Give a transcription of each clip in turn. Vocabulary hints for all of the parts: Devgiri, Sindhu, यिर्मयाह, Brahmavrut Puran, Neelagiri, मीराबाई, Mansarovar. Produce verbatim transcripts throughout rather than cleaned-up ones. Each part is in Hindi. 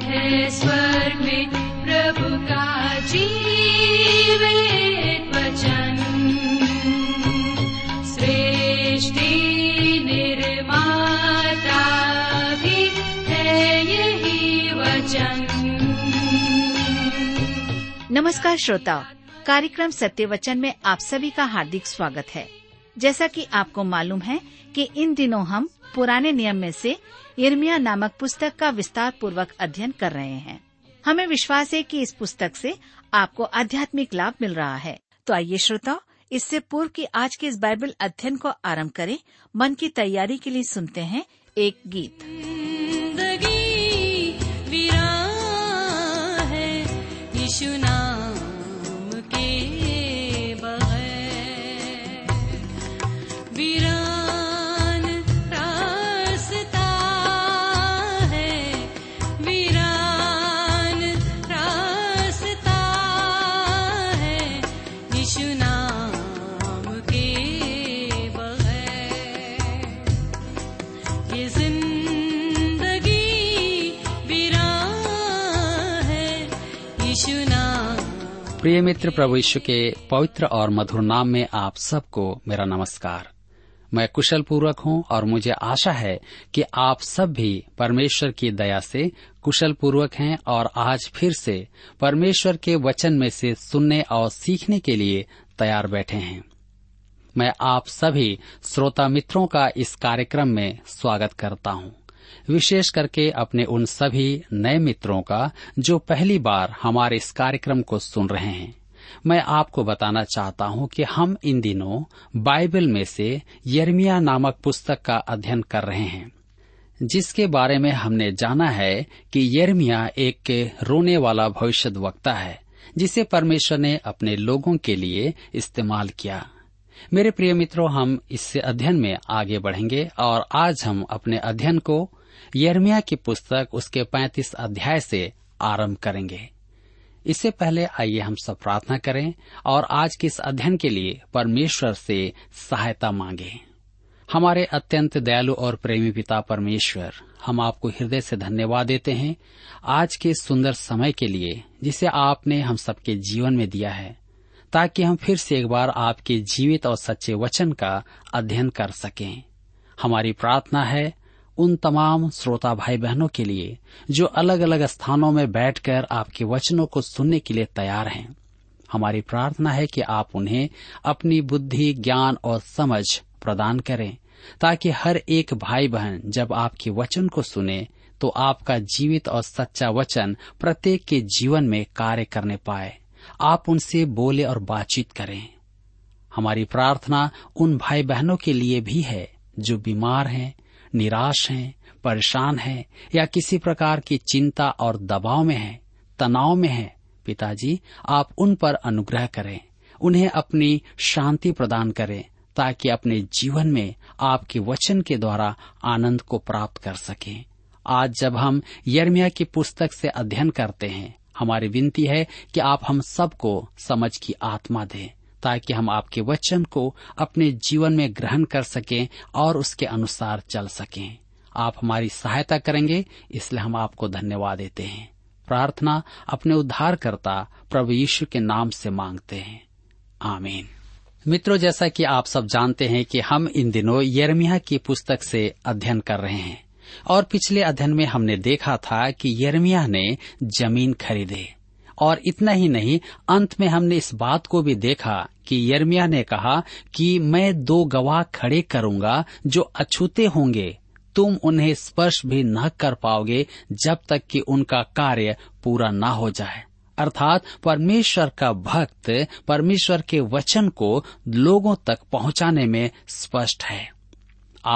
थे स्वर्ग में प्रभु का जीवित वचन, सृष्टि निर्माता भी है यही वचन। नमस्कार श्रोताओं, कार्यक्रम सत्य वचन में आप सभी का हार्दिक स्वागत है। जैसा कि आपको मालूम है कि इन दिनों हम पुराने नियम में से यिर्मयाह नामक पुस्तक का विस्तार पूर्वक अध्ययन कर रहे हैं। हमें विश्वास है कि इस पुस्तक से आपको आध्यात्मिक लाभ मिल रहा है। तो आइए श्रोताओं, इससे पूर्व की आज के इस बाइबल अध्ययन को आरंभ करें। मन की तैयारी के लिए सुनते हैं एक गीत। जिंदगी विरां है यीशु नाम के बगैर, विरां प्रिय मित्र, प्रभु यीशु के पवित्र और मधुर नाम में आप सबको मेरा नमस्कार। मैं कुशल पूर्वक हूँ और मुझे आशा है कि आप सब भी परमेश्वर की दया से कुशल पूर्वक हैं और आज फिर से परमेश्वर के वचन में से सुनने और सीखने के लिए तैयार बैठे हैं। मैं आप सभी श्रोता मित्रों का इस कार्यक्रम में स्वागत करता हूँ, विशेष करके अपने उन सभी नए मित्रों का जो पहली बार हमारे इस कार्यक्रम को सुन रहे हैं। मैं आपको बताना चाहता हूं कि हम इन दिनों बाइबल में से यिर्मयाह नामक पुस्तक का अध्ययन कर रहे हैं, जिसके बारे में हमने जाना है कि यिर्मयाह एक रोने वाला भविष्यद्वक्ता है, जिसे परमेश्वर ने अपने लोगों के लिए इस्तेमाल किया। मेरे प्रिय मित्रों, हम इससे अध्ययन में आगे बढ़ेंगे और आज हम अपने अध्ययन को यिर्मयाह की पुस्तक उसके पैंतीस अध्याय से आरंभ करेंगे। इससे पहले आइए हम सब प्रार्थना करें और आज के इस अध्ययन के लिए परमेश्वर से सहायता मांगे। हमारे अत्यंत दयालु और प्रेमी पिता परमेश्वर, हम आपको हृदय से धन्यवाद देते हैं आज के सुंदर समय के लिए जिसे आपने हम सबके जीवन में दिया है, ताकि हम फिर से एक बार आपके जीवित और सच्चे वचन का अध्ययन कर सकें। हमारी प्रार्थना है उन तमाम श्रोता भाई बहनों के लिए जो अलग अलग स्थानों में बैठकर आपके वचनों को सुनने के लिए तैयार हैं। हमारी प्रार्थना है कि आप उन्हें अपनी बुद्धि, ज्ञान और समझ प्रदान करें, ताकि हर एक भाई बहन जब आपके वचन को सुने तो आपका जीवित और सच्चा वचन प्रत्येक के जीवन में कार्य करने पाए। आप उनसे बोले और बातचीत करें। हमारी प्रार्थना उन भाई बहनों के लिए भी है जो बीमार हैं, निराश हैं, परेशान हैं या किसी प्रकार की चिंता और दबाव में हैं, तनाव में हैं। पिताजी, आप उन पर अनुग्रह करें, उन्हें अपनी शांति प्रदान करें, ताकि अपने जीवन में आपके वचन के द्वारा आनंद को प्राप्त कर सकें। आज जब हम यिर्मयाह की पुस्तक से अध्ययन करते हैं, हमारी विनती है कि आप हम सबको समझ की आत्मा दें, ताकि हम आपके वचन को अपने जीवन में ग्रहण कर सकें और उसके अनुसार चल सकें। आप हमारी सहायता करेंगे, इसलिए हम आपको धन्यवाद देते हैं। प्रार्थना अपने उद्धारकर्ता प्रभु यीशु के नाम से मांगते हैं, आमीन। मित्रों, जैसा कि आप सब जानते हैं कि हम इन दिनों यिर्मयाह की पुस्तक से अध्ययन कर रहे हैं और पिछले अध्ययन में हमने देखा था कि यिर्मयाह ने जमीन खरीदे, और इतना ही नहीं, अंत में हमने इस बात को भी देखा कि यिर्मयाह ने कहा कि मैं दो गवाह खड़े करूंगा जो अछूते होंगे, तुम उन्हें स्पर्श भी न कर पाओगे जब तक कि उनका कार्य पूरा न हो जाए। अर्थात परमेश्वर का भक्त परमेश्वर के वचन को लोगों तक पहुंचाने में स्पष्ट है।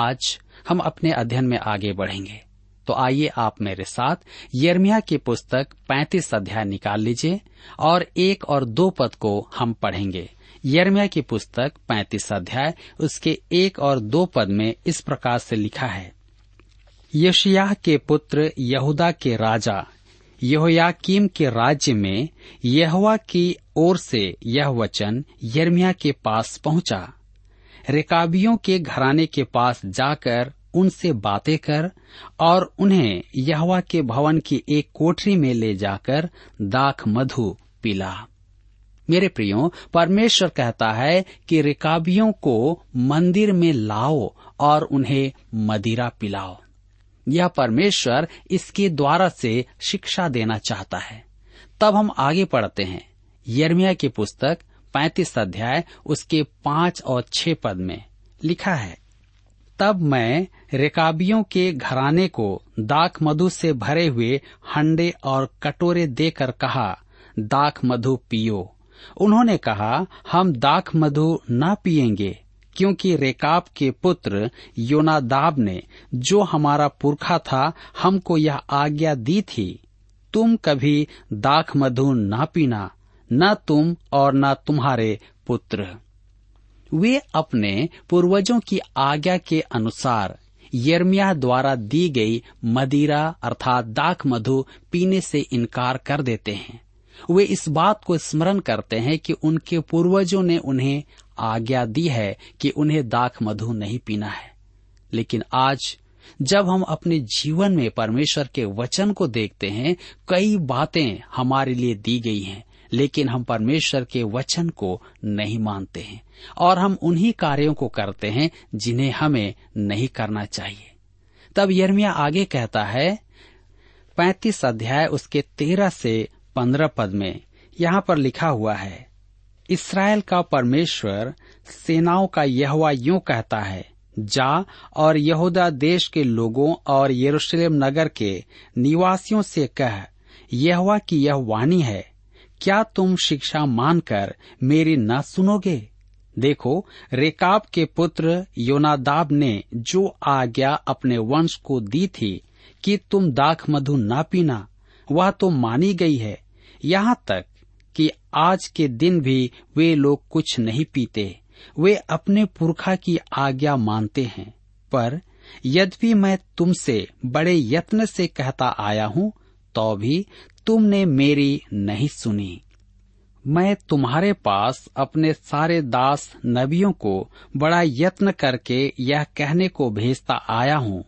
आज हम अपने अध्ययन में आगे बढ़ेंगे, तो आइए आप मेरे साथ यिर्मयाह की पुस्तक पैंतीस अध्याय निकाल लीजिए और एक और दो पद को हम पढ़ेंगे। यिर्मयाह की पुस्तक पैंतीस अध्याय उसके एक और दो पद में इस प्रकार से लिखा है, योशिय्याह के पुत्र यहूदा के राजा यहोयाकीम के राज्य में यहोवा की ओर से यह वचन यिर्मयाह के पास पहुंचा, रेकाबियों के घराने के पास जाकर उनसे बातें कर और उन्हें यहोवा के भवन की एक कोठरी में ले जाकर दाख मधु पिला। मेरे प्रियो, परमेश्वर कहता है कि रिकाबियों को मंदिर में लाओ और उन्हें मदिरा पिलाओ। यह परमेश्वर इसके द्वारा से शिक्षा देना चाहता है। तब हम आगे पढ़ते हैं यिर्मयाह की पुस्तक पैंतीस अध्याय उसके पांच और छह पद में लिखा है, तब मैं रेकाबियों के घराने को दाख मधु से भरे हुए हंडे और कटोरे देकर कहा, दाख मधु पियो। उन्होंने कहा, हम दाख मधु न पिएंगे, क्योंकि रेकाब के पुत्र योनादाब ने, जो हमारा पुरखा था, हमको यह आज्ञा दी थी, तुम कभी दाख मधु न पीना, न तुम और न तुम्हारे पुत्र। वे अपने पूर्वजों की आज्ञा के अनुसार यिर्मयाह द्वारा दी गई मदिरा अर्थात दाख मधु पीने से इनकार कर देते हैं। वे इस बात को स्मरण करते हैं कि उनके पूर्वजों ने उन्हें आज्ञा दी है कि उन्हें दाख मधु नहीं पीना है। लेकिन आज जब हम अपने जीवन में परमेश्वर के वचन को देखते हैं, कई बातें हमारे लिए दी गई हैं, लेकिन हम परमेश्वर के वचन को नहीं मानते हैं और हम उन्हीं कार्यों को करते हैं जिन्हें हमें नहीं करना चाहिए। तब यिर्मयाह आगे कहता है पैंतीस अध्याय उसके तेरह से पंद्रह पद में यहाँ पर लिखा हुआ है, इस्राएल का परमेश्वर सेनाओं का यहोवा यूं कहता है, जा और यहूदा देश के लोगों और यरूशलेम नगर के निवासियों से कह, यहोवा की यह वाणी है, क्या तुम शिक्षा मानकर मेरी न सुनोगे? देखो, रेकाब के पुत्र योनादाब ने जो आज्ञा अपने वंश को दी थी कि तुम दाख मधु न पीना, वह तो मानी गई है, यहाँ तक कि आज के दिन भी वे लोग कुछ नहीं पीते। वे अपने पुरखा की आज्ञा मानते हैं। पर यद्यपि मैं तुमसे बड़े यत्न से कहता आया हूँ, तो भी तुमने मेरी नहीं सुनी। मैं तुम्हारे पास अपने सारे दास नबियों को बड़ा यत्न करके यह कहने को भेजता आया हूँ,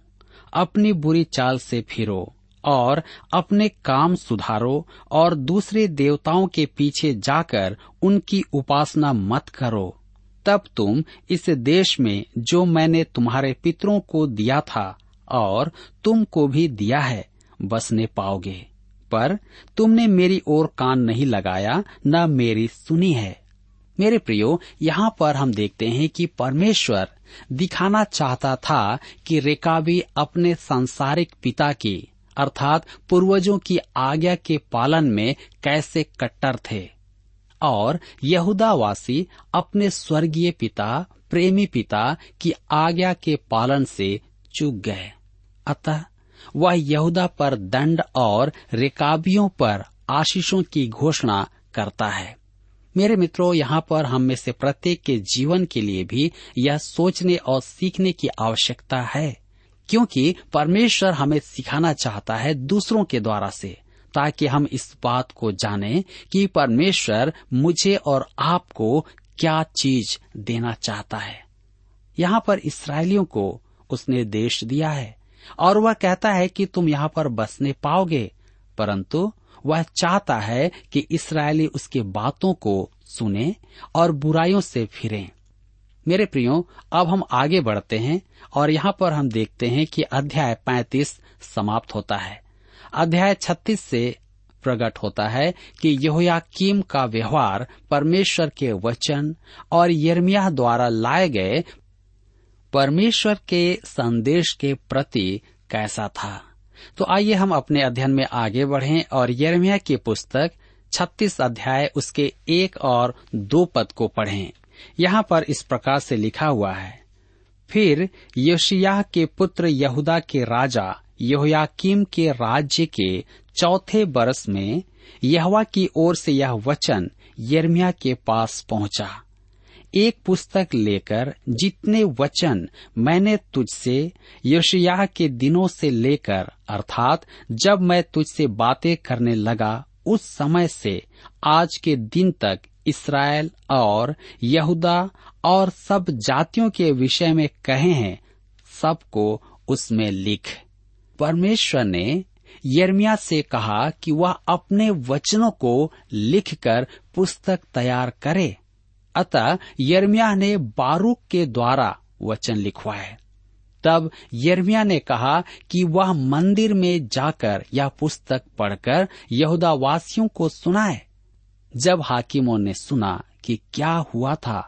अपनी बुरी चाल से फिरो और अपने काम सुधारो और दूसरे देवताओं के पीछे जाकर उनकी उपासना मत करो। तब तुम इस देश में जो मैंने तुम्हारे पितरों को दिया था और तुमको भी दिया है, बसने पाओगे। पर तुमने मेरी ओर कान नहीं लगाया, न मेरी सुनी है। मेरे प्रियो, यहाँ पर हम देखते हैं कि परमेश्वर दिखाना चाहता था कि रेकाबी अपने सांसारिक पिता की अर्थात पूर्वजों की आज्ञा के पालन में कैसे कट्टर थे और यहूदावासी अपने स्वर्गीय पिता, प्रेमी पिता की आज्ञा के पालन से चूक गए। अतः वह यहूदा पर दंड और रेकाबियों पर आशीषों की घोषणा करता है। मेरे मित्रों, यहाँ पर हम में से प्रत्येक के जीवन के लिए भी यह सोचने और सीखने की आवश्यकता है, क्योंकि परमेश्वर हमें सिखाना चाहता है दूसरों के द्वारा से, ताकि हम इस बात को जानें कि परमेश्वर मुझे और आपको क्या चीज देना चाहता है। यहाँ पर इस्राएलियों को उसने देश दिया है और वह कहता है कि तुम यहाँ पर बसने पाओगे, परंतु वह चाहता है कि इस्राएली उसके बातों को सुने और बुराइयों से फिरें। मेरे प्रियो, अब हम आगे बढ़ते हैं और यहाँ पर हम देखते हैं कि अध्याय पैंतीस समाप्त होता है। अध्याय छत्तीस से प्रकट होता है कि यहोयाकीम का व्यवहार परमेश्वर के वचन और यिर्मयाह द्वारा लाए गए परमेश्वर के संदेश के प्रति कैसा था। तो आइए हम अपने अध्ययन में आगे बढ़ें और यिर्मयाह की पुस्तक छत्तीस अध्याय उसके एक और दो पद को पढ़ें। यहाँ पर इस प्रकार से लिखा हुआ है, फिर योशिय्याह के पुत्र यहूदा के राजा यहोयाकीम के राज्य के चौथे बरस में यहोवा की ओर से यह वचन यिर्मयाह के पास पहुँचा, एक पुस्तक लेकर जितने वचन मैंने तुझसे योशिय्याह के दिनों से लेकर अर्थात जब मैं तुझसे बातें करने लगा उस समय से आज के दिन तक इस्राएल और यहूदा और सब जातियों के विषय में कहे हैं, सबको उसमें लिख। परमेश्वर ने यिर्मयाह से कहा कि वह अपने वचनों को लिखकर पुस्तक तैयार करे। अतः यिर्मयाह ने बारूक के द्वारा वचन लिखवाए। तब यिर्मयाह ने कहा कि वह मंदिर में जाकर यह पुस्तक पढ़कर यहूदा वासियों को सुनाए। जब हाकिमों ने सुना कि क्या हुआ था,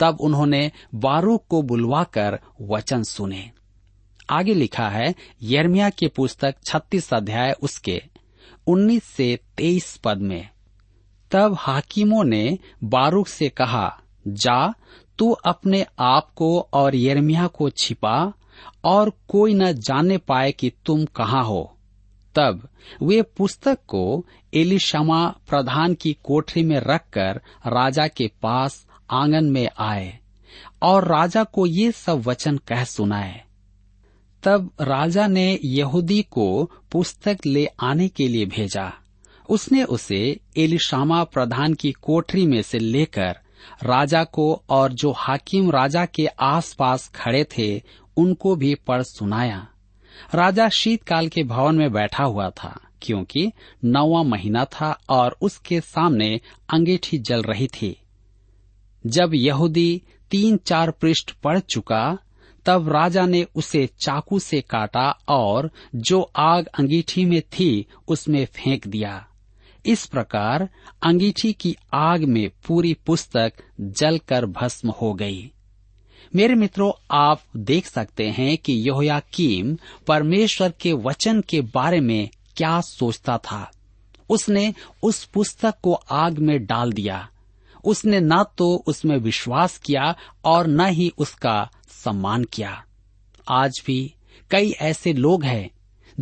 तब उन्होंने बारूक को बुलवाकर वचन सुने। आगे लिखा है यिर्मयाह की पुस्तक छत्तीस अध्याय उसके उन्नीस से तेईस पद में। तब हाकिमों ने बारूक से कहा, जा तू अपने आप को और यिर्मयाह को छिपा और कोई न जाने पाए कि तुम कहाँ हो। तब वे पुस्तक को एलीशामा प्रधान की कोठरी में रखकर राजा के पास आंगन में आए और राजा को ये सब वचन कह सुनाए। तब राजा ने यहूदी को पुस्तक ले आने के लिए भेजा। उसने उसे एलीशामा प्रधान की कोठरी में से लेकर राजा को और जो हाकिम राजा के आसपास खड़े थे उनको भी पढ़ सुनाया। राजा शीतकाल के भवन में बैठा हुआ था, क्योंकि नौवां महीना था और उसके सामने अंगीठी जल रही थी। जब यहूदी तीन चार पृष्ठ पढ़ चुका, तब राजा ने उसे चाकू से काटा और जो आग अंगीठी में थी उसमें फेंक दिया। इस प्रकार अंगीठी की आग में पूरी पुस्तक जलकर भस्म हो गई। मेरे मित्रों, आप देख सकते हैं कि यहोयाकीम परमेश्वर के वचन के बारे में क्या सोचता था। उसने उस पुस्तक को आग में डाल दिया। उसने न तो उसमें विश्वास किया और न ही उसका सम्मान किया। आज भी कई ऐसे लोग हैं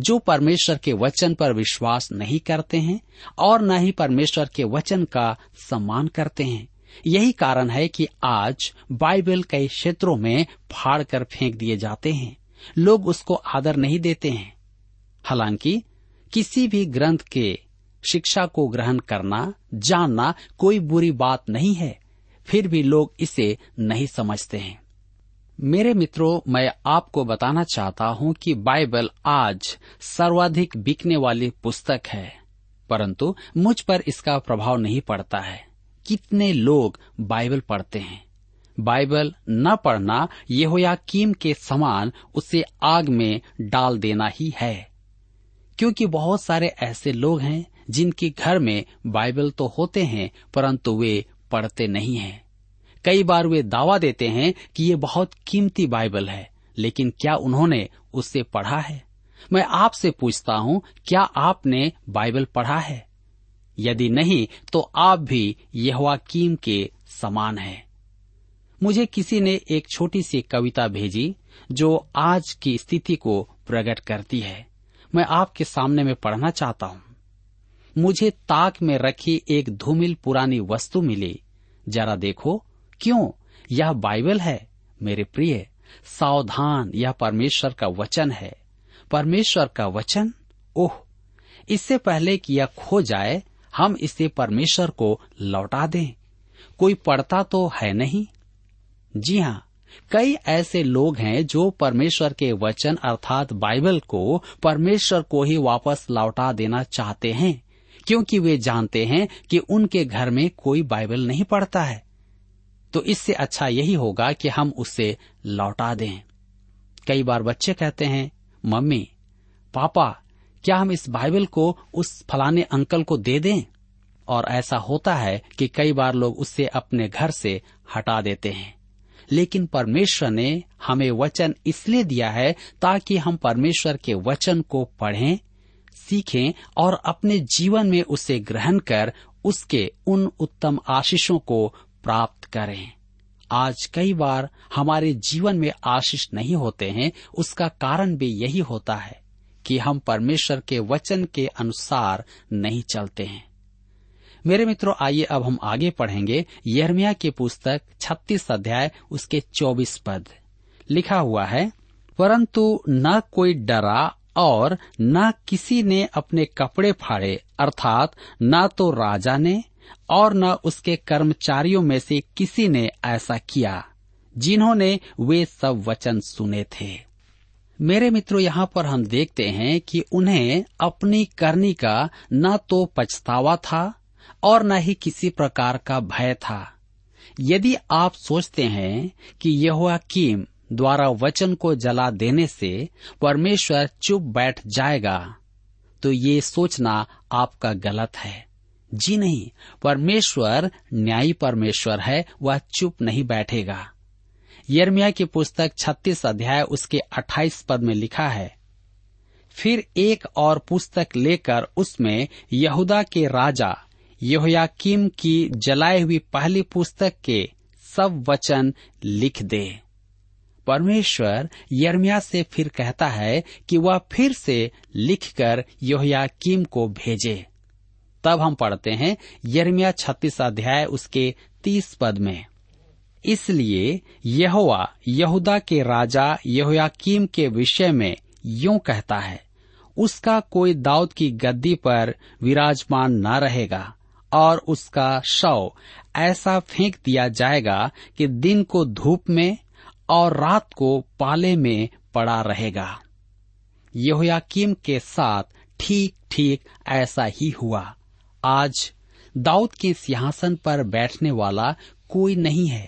जो परमेश्वर के वचन पर विश्वास नहीं करते हैं और न ही परमेश्वर के वचन का सम्मान करते हैं। यही कारण है कि आज बाइबल कई क्षेत्रों में फाड़ कर फेंक दिए जाते हैं। लोग उसको आदर नहीं देते हैं। हालांकि किसी भी ग्रंथ के शिक्षा को ग्रहण करना, जानना कोई बुरी बात नहीं है, फिर भी लोग इसे नहीं समझते हैं। मेरे मित्रों, मैं आपको बताना चाहता हूं कि बाइबल आज सर्वाधिक बिकने वाली पुस्तक है, परंतु मुझ पर इसका प्रभाव नहीं पड़ता है। कितने लोग बाइबल पढ़ते हैं। बाइबल न पढ़ना यहोयाकीम के समान उसे आग में डाल देना ही है, क्योंकि बहुत सारे ऐसे लोग हैं जिनके घर में बाइबल तो होते हैं परंतु वे पढ़ते नहीं हैं। कई बार वे दावा देते हैं कि ये बहुत कीमती बाइबल है, लेकिन क्या उन्होंने उसे पढ़ा है? मैं आपसे पूछता हूं, क्या आपने बाइबल पढ़ा है? यदि नहीं तो आप भी यहोयाकीम के समान हैं। मुझे किसी ने एक छोटी सी कविता भेजी जो आज की स्थिति को प्रकट करती है। मैं आपके सामने में पढ़ना चाहता हूँ। मुझे ताक में रखी एक धूमिल पुरानी वस्तु मिली, जरा देखो क्यों, यह बाइबल है। मेरे प्रिय, सावधान, यह परमेश्वर का वचन है। परमेश्वर का वचन, ओह, इससे पहले कि यह खो जाए हम इसे परमेश्वर को लौटा दें। कोई पढ़ता तो है नहीं। जी हाँ, कई ऐसे लोग हैं जो परमेश्वर के वचन अर्थात बाइबल को परमेश्वर को ही वापस लौटा देना चाहते हैं, क्योंकि वे जानते हैं कि उनके घर में कोई बाइबल नहीं पढ़ता है। तो इससे अच्छा यही होगा कि हम उसे लौटा दें। कई बार बच्चे कहते हैं, मम्मी पापा, क्या हम इस बाइबल को उस फलाने अंकल को दे दें? और ऐसा होता है कि कई बार लोग उसे अपने घर से हटा देते हैं। लेकिन परमेश्वर ने हमें वचन इसलिए दिया है ताकि हम परमेश्वर के वचन को पढ़ें, सीखें और अपने जीवन में उसे ग्रहण कर उसके उन उत्तम आशीषों को प्राप्त करें। आज कई बार हमारे जीवन में आशीष नहीं होते हैं। उसका कारण भी यही होता है कि हम परमेश्वर के वचन के अनुसार नहीं चलते हैं। मेरे मित्रों, आइए अब हम आगे पढ़ेंगे यिर्मयाह की पुस्तक छत्तीस अध्याय उसके चौबीस पद। लिखा हुआ है, परंतु न कोई डरा और न किसी ने अपने कपड़े फाड़े, अर्थात न तो राजा ने और न उसके कर्मचारियों में से किसी ने ऐसा किया, जिन्होंने वे सब वचन सुने थे। मेरे मित्रों, यहाँ पर हम देखते हैं कि उन्हें अपनी करनी का न तो पछतावा था और न ही किसी प्रकार का भय था। यदि आप सोचते हैं कि यहोयाकीम द्वारा वचन को जला देने से परमेश्वर चुप बैठ जाएगा, तो ये सोचना आपका गलत है। जी नहीं, परमेश्वर न्यायी परमेश्वर है, वह चुप नहीं बैठेगा। यिर्मयाह की पुस्तक छत्तीस अध्याय उसके अट्ठाईस पद में लिखा है, फिर एक और पुस्तक लेकर उसमें यहूदा के राजा यहोयाकीम की जलाई हुई पहली पुस्तक के सब वचन लिख दे। परमेश्वर यिर्मयाह से फिर कहता है कि वह फिर से लिखकर यहोयाकीम को भेजे। तब हम पढ़ते हैं यिर्मयाह छत्तीस अध्याय उसके तीस पद में, इसलिए यहोवा यहूदा के राजा यहोयाकीम के विषय में यूं कहता है, उसका कोई दाऊद की गद्दी पर विराजमान न रहेगा और उसका शव ऐसा फेंक दिया जाएगा कि दिन को धूप में और रात को पाले में पड़ा रहेगा। यहोयाकीम के साथ ठीक ठीक ऐसा ही हुआ। आज दाऊद के सिंहासन पर बैठने वाला कोई नहीं है,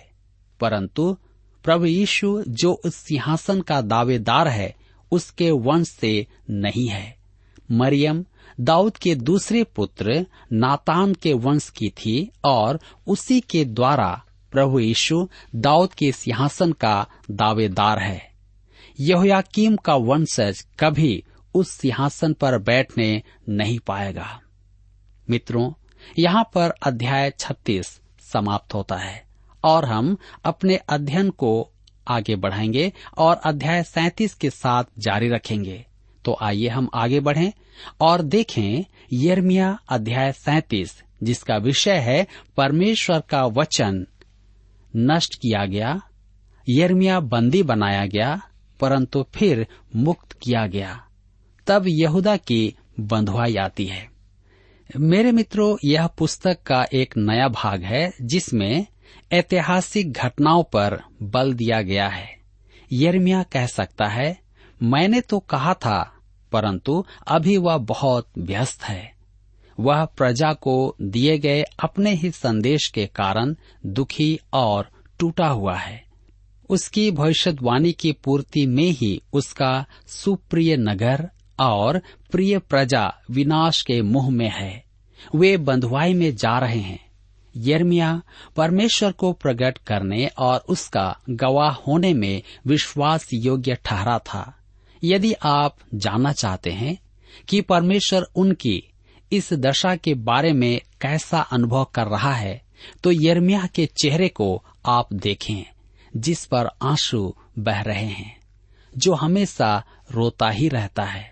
परंतु प्रभु यीशु जो उस सिंहासन का दावेदार है उसके वंश से नहीं है। मरियम दाऊद के दूसरे पुत्र नातान के वंश की थी और उसी के द्वारा प्रभु यीशु दाऊद के सिंहासन का दावेदार है। यहोयाकीम का वंशज कभी उस सिंहासन पर बैठने नहीं पाएगा। मित्रों, यहाँ पर अध्याय छत्तीस समाप्त होता है और हम अपने अध्ययन को आगे बढ़ाएंगे और अध्याय सैंतीस के साथ जारी रखेंगे। तो आइए हम आगे बढ़ें और देखें यिर्मयाह अध्याय सैंतीस, जिसका विषय है परमेश्वर का वचन नष्ट किया गया। यिर्मयाह बंदी बनाया गया परंतु फिर मुक्त किया गया। तब यहूदा की बंधुआई आती है। मेरे मित्रों, यह पुस्तक का एक नया भाग है जिसमें ऐतिहासिक घटनाओं पर बल दिया गया है। यिर्मयाह कह सकता है, मैंने तो कहा था परंतु अभी वह बहुत व्यस्त है। वह प्रजा को दिए गए अपने ही संदेश के कारण दुखी और टूटा हुआ है। उसकी भविष्यवाणी की पूर्ति में ही उसका सुप्रिय नगर और प्रिय प्रजा विनाश के मुंह में है। वे बंधुआई में जा रहे हैं। यिर्मयाह परमेश्वर को प्रकट करने और उसका गवाह होने में विश्वास योग्य ठहरा था। यदि आप जानना चाहते हैं कि परमेश्वर उनकी इस दशा के बारे में कैसा अनुभव कर रहा है, तो यिर्मयाह के चेहरे को आप देखें जिस पर आंसू बह रहे हैं, जो हमेशा रोता ही रहता है।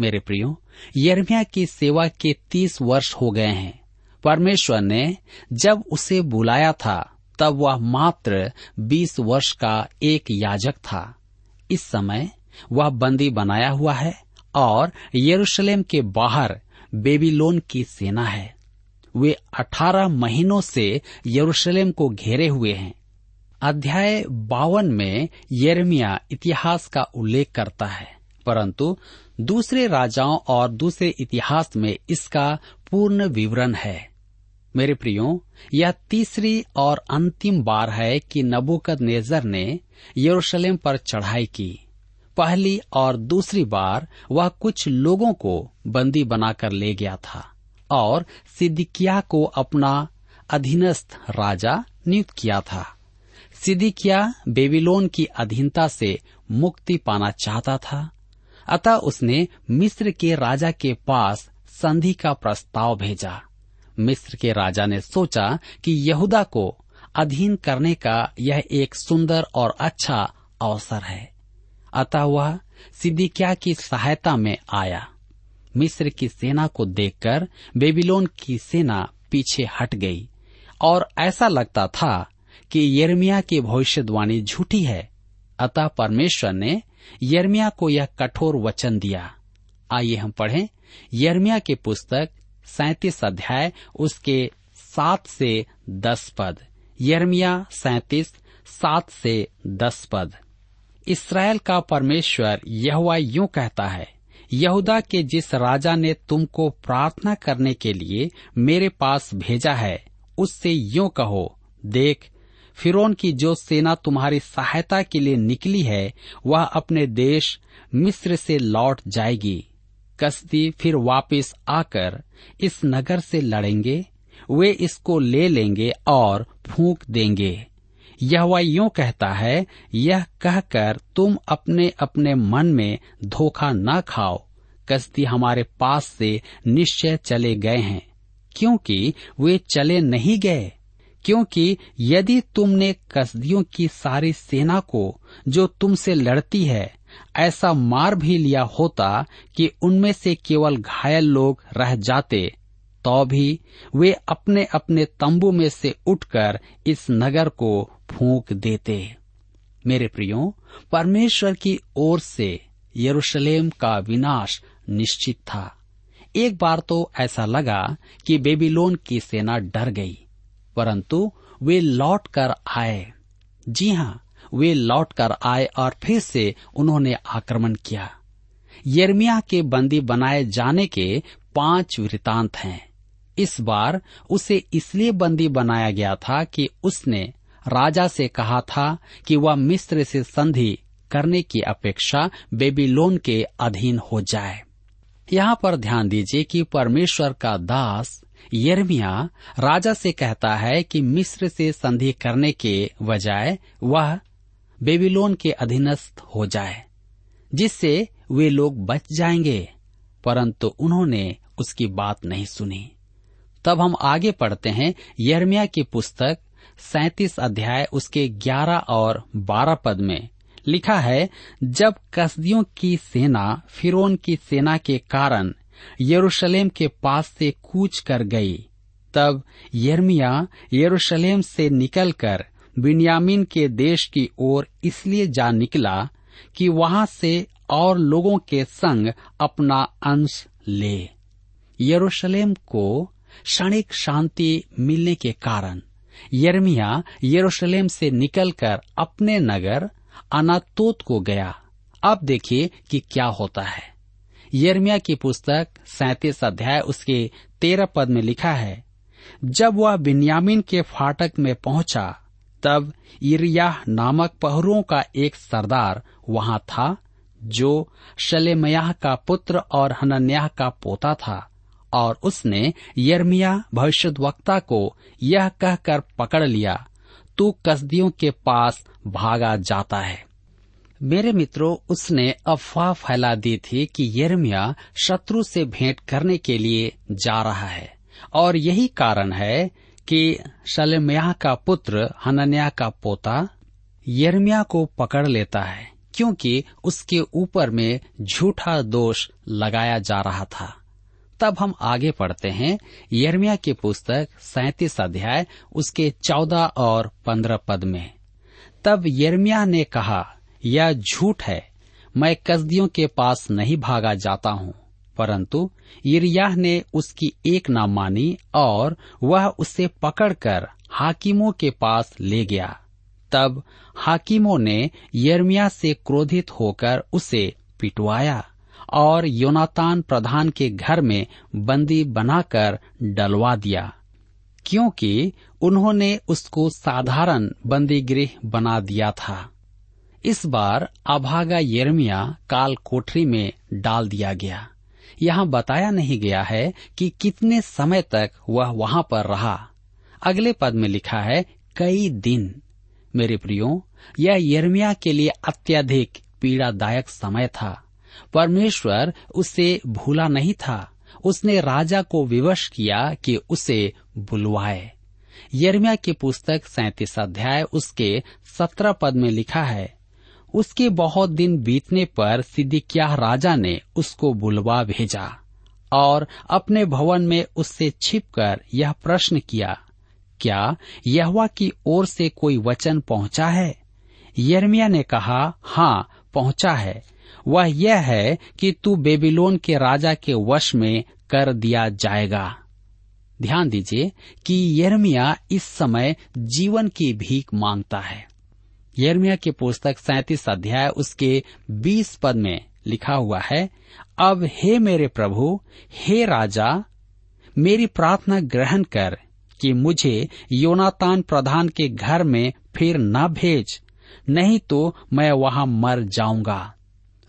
मेरे प्रियो, यिर्मयाह की सेवा के तीस वर्ष हो गए हैं। परमेश्वर ने जब उसे बुलाया था तब वह मात्र बीस वर्ष का एक याजक था। इस समय वह बंदी बनाया हुआ है और यरूशलेम के बाहर बेबीलोन की सेना है। वे अठारह महीनों से यरूशलेम को घेरे हुए हैं। अध्याय बावन में यिर्मयाह इतिहास का उल्लेख करता है, परंतु दूसरे राजाओं और दूसरे इतिहास में इसका पूर्ण विवरण है। मेरे प्रियो, यह तीसरी और अंतिम बार है कि नबूकदनेस्सर ने यरूशलेम पर चढ़ाई की। पहली और दूसरी बार वह कुछ लोगों को बंदी बनाकर ले गया था और सिदकिय्याह को अपना अधीनस्थ राजा नियुक्त किया था। सिदकिय्याह बेबीलोन की अधीनता से मुक्ति पाना चाहता था, अतः उसने मिस्र के राजा के पास संधि का प्रस्ताव भेजा। मिस्र के राजा ने सोचा कि यहूदा को अधीन करने का यह एक सुंदर और अच्छा अवसर है, अतः वह सिदकिय्याह की सहायता में आया। मिस्र की सेना को देखकर बेबीलोन की सेना पीछे हट गई और ऐसा लगता था कि यिर्मयाह की भविष्यवाणी झूठी है। अतः परमेश्वर ने यिर्मयाह को यह कठोर वचन दिया। आइए हम पढ़ें यिर्मयाह की पुस्तक सैंतीस अध्याय उसके सात से दस पद। यिर्मयाह सैंतीस सात से दस पद। इसराइल का परमेश्वर यहोवा यूं कहता है, यहूदा के जिस राजा ने तुमको प्रार्थना करने के लिए मेरे पास भेजा है उससे यूं कहो, देख फिरौन की जो सेना तुम्हारी सहायता के लिए निकली है वह अपने देश मिस्र से लौट जाएगी। कसदी फिर वापस आकर इस नगर से लड़ेंगे, वे इसको ले लेंगे और फूंक देंगे। यहोवा यूं कहता है, यह कहकर तुम अपने अपने मन में धोखा न खाओ, कसदी हमारे पास से निश्चय चले गए हैं। क्योंकि वे चले नहीं गए, क्योंकि यदि तुमने कसदियों की सारी सेना को जो तुमसे लड़ती है ऐसा मार भी लिया होता कि उनमें से केवल घायल लोग रह जाते, तो भी वे अपने अपने तंबू में से उठकर इस नगर को फूंक देते। मेरे प्रियो, परमेश्वर की ओर से यरूशलेम का विनाश निश्चित था। एक बार तो ऐसा लगा कि बेबीलोन की सेना डर गई, परंतु वे लौट कर आए। जी हाँ, वे लौट कर आए और फिर से उन्होंने आक्रमण किया। यिर्मयाह के बंदी बनाए जाने के पांच वृतांत हैं। इस बार उसे इसलिए बंदी बनाया गया था कि उसने राजा से कहा था कि वह मिस्र से संधि करने की अपेक्षा बेबीलोन के अधीन हो जाए। यहाँ पर ध्यान दीजिए कि परमेश्वर का दास यिर्मयाह राजा से कहता है कि मिस्र से संधि करने के बजाय वह बेबीलोन के अधीनस्थ हो जाए, जिससे वे लोग बच जाएंगे, परंतु उन्होंने उसकी बात नहीं सुनी। तब हम आगे पढ़ते हैं यिर्मयाह की पुस्तक सैंतीस अध्याय उसके ग्यारह और बारह पद में लिखा है, जब कसदियों की सेना फिरौन की सेना के कारण यरूशलेम के पास से कूच कर गई, तब यिर्मयाह यरूशलेम से निकलकर बिन्यामीन के देश की ओर इसलिए जा निकला कि वहां से और लोगों के संग अपना अंश ले। यरूशलेम को क्षणिक शांति मिलने के कारण यिर्मयाह यरूशलेम से निकलकर अपने नगर अनातोत को गया। अब देखिए कि क्या होता है। यिर्मयाह की पुस्तक सैंतीस अध्याय उसके तेरह पद में लिखा है, जब वह बिन्यामीन के फाटक में पहुंचा तब यिरियाह नामक पहरुओं का एक सरदार वहां था जो शलेमयाह का पुत्र और हनन्याह का पोता था, और उसने यिर्मयाह भविष्यद्वक्ता को यह कहकर पकड़ लिया, तू कसदियों के पास भागा जाता है। मेरे मित्रों, उसने अफवाह फैला दी थी कि यिर्मयाह शत्रु से भेंट करने के लिए जा रहा है, और यही कारण है कि शलेमयाह का पुत्र हनन्याह का पोता यिर्मयाह को पकड़ लेता है, क्योंकि उसके ऊपर में झूठा दोष लगाया जा रहा था। तब हम आगे पढ़ते हैं यिर्मयाह की पुस्तक सैंतीस अध्याय उसके चौदह और पंद्रह पद में, तब यिर्मयाह ने कहा, यह झूठ है, मैं कसदियों के पास नहीं भागा जाता हूँ। परंतु यिर्मयाह ने उसकी एक ना मानी और वह उसे पकड़कर हाकिमों के पास ले गया। तब हाकिमों ने यिर्मयाह से क्रोधित होकर उसे पिटवाया और योनातान प्रधान के घर में बंदी बनाकर डलवा दिया, क्योंकि उन्होंने उसको साधारण बंदीगृह बना दिया था। इस बार अभागा यिर्मयाह काल कोठरी में डाल दिया गया। यहाँ बताया नहीं गया है कि कितने समय तक वह वहाँ पर रहा। अगले पद में लिखा है, कई दिन। मेरे प्रियो, यह यिर्मयाह के लिए अत्यधिक पीड़ादायक समय था। परमेश्वर उसे भूला नहीं था, उसने राजा को विवश किया कि उसे बुलवाए। यिर्मयाह की पुस्तक सैंतीस अध्याय उसके सत्रह पद में लिखा है, उसके बहुत दिन बीतने पर सिदकिय्याह राजा ने उसको बुलवा भेजा और अपने भवन में उससे छिपकर यह प्रश्न किया, क्या यहोवा की ओर से कोई वचन पहुंचा है? यिर्मयाह ने कहा, हाँ पहुंचा है, वह यह है कि तू बेबीलोन के राजा के वश में कर दिया जाएगा। ध्यान दीजिए कि यिर्मयाह इस समय जीवन की भीख मांगता है। यिर्मयाह की पुस्तक सैंतीस अध्याय उसके बीस पद में लिखा हुआ है, अब हे मेरे प्रभु, हे राजा, मेरी प्रार्थना ग्रहण कर कि मुझे योनातान प्रधान के घर में फिर न भेज, नहीं तो मैं वहां मर जाऊंगा।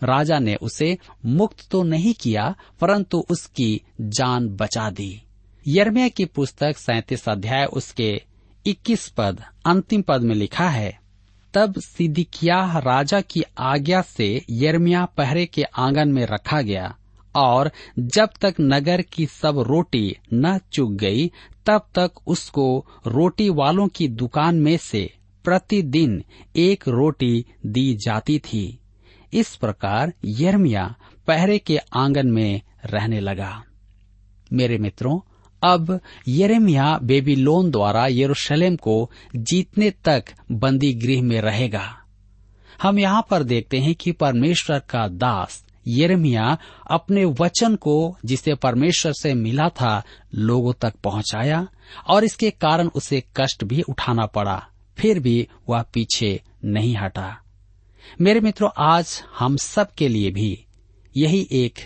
राजा ने उसे मुक्त तो नहीं किया, परंतु उसकी जान बचा दी। यिर्मयाह की पुस्तक सैंतीस अध्याय उसके इक्कीस पद अंतिम पद में लिखा है, तब सिदकिय्याह राजा की आज्ञा से यिर्मयाह पहरे के आंगन में रखा गया, और जब तक नगर की सब रोटी न चुक गई तब तक उसको रोटी वालों की दुकान में से प्रतिदिन एक रोटी दी जाती थी। इस प्रकार यिर्मयाह पहरे के आंगन में रहने लगा। मेरे मित्रों, अब यिर्मयाह बेबीलोन द्वारा यरूशलेम को जीतने तक बंदी गृह में रहेगा। हम यहाँ पर देखते हैं कि परमेश्वर का दास यिर्मयाह अपने वचन को, जिसे परमेश्वर से मिला था, लोगों तक पहुँचाया, और इसके कारण उसे कष्ट भी उठाना पड़ा, फिर भी वह पीछे नहीं हटा। मेरे मित्रों, आज हम सब के लिए भी यही एक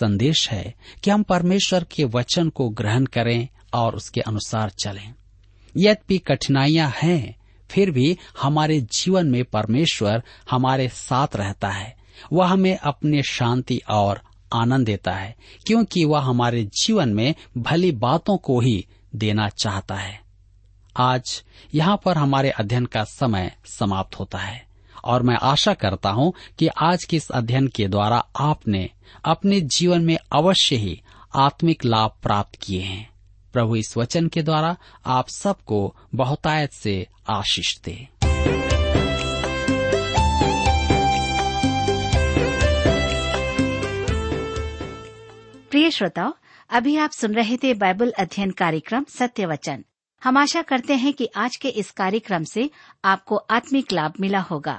संदेश है कि हम परमेश्वर के वचन को ग्रहण करें और उसके अनुसार चलें। यद्यपि कठिनाइयां हैं, फिर भी हमारे जीवन में परमेश्वर हमारे साथ रहता है। वह हमें अपने शांति और आनंद देता है, क्योंकि वह हमारे जीवन में भली बातों को ही देना चाहता है। आज यहाँ पर हमारे अध्ययन का समय समाप्त होता है, और मैं आशा करता हूँ कि आज के इस अध्ययन के द्वारा आपने अपने जीवन में अवश्य ही आत्मिक लाभ प्राप्त किए हैं। प्रभु इस वचन के द्वारा आप सबको बहुतायत से आशीष दे। प्रिय श्रोताओ, अभी आप सुन रहे थे बाइबल अध्ययन कार्यक्रम सत्य वचन। हम आशा करते हैं कि आज के इस कार्यक्रम से आपको आत्मिक लाभ मिला होगा।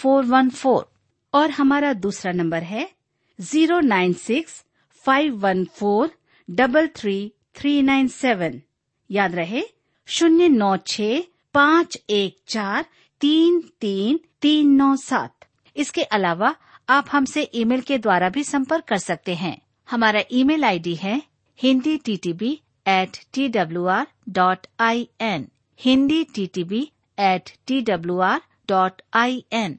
Four one four. और हमारा दूसरा नंबर है zero nine six five one four double three three nine seven. याद रहे शून्य नौ छः पाँच एक चार तीन तीन तीन नौ सात। इसके अलावा आप हमसे ईमेल के द्वारा भी संपर्क कर सकते हैं। हमारा ईमेल आईडी है Hindi T T B at T W R dot I N, Hindi T T B at T W R dot I N.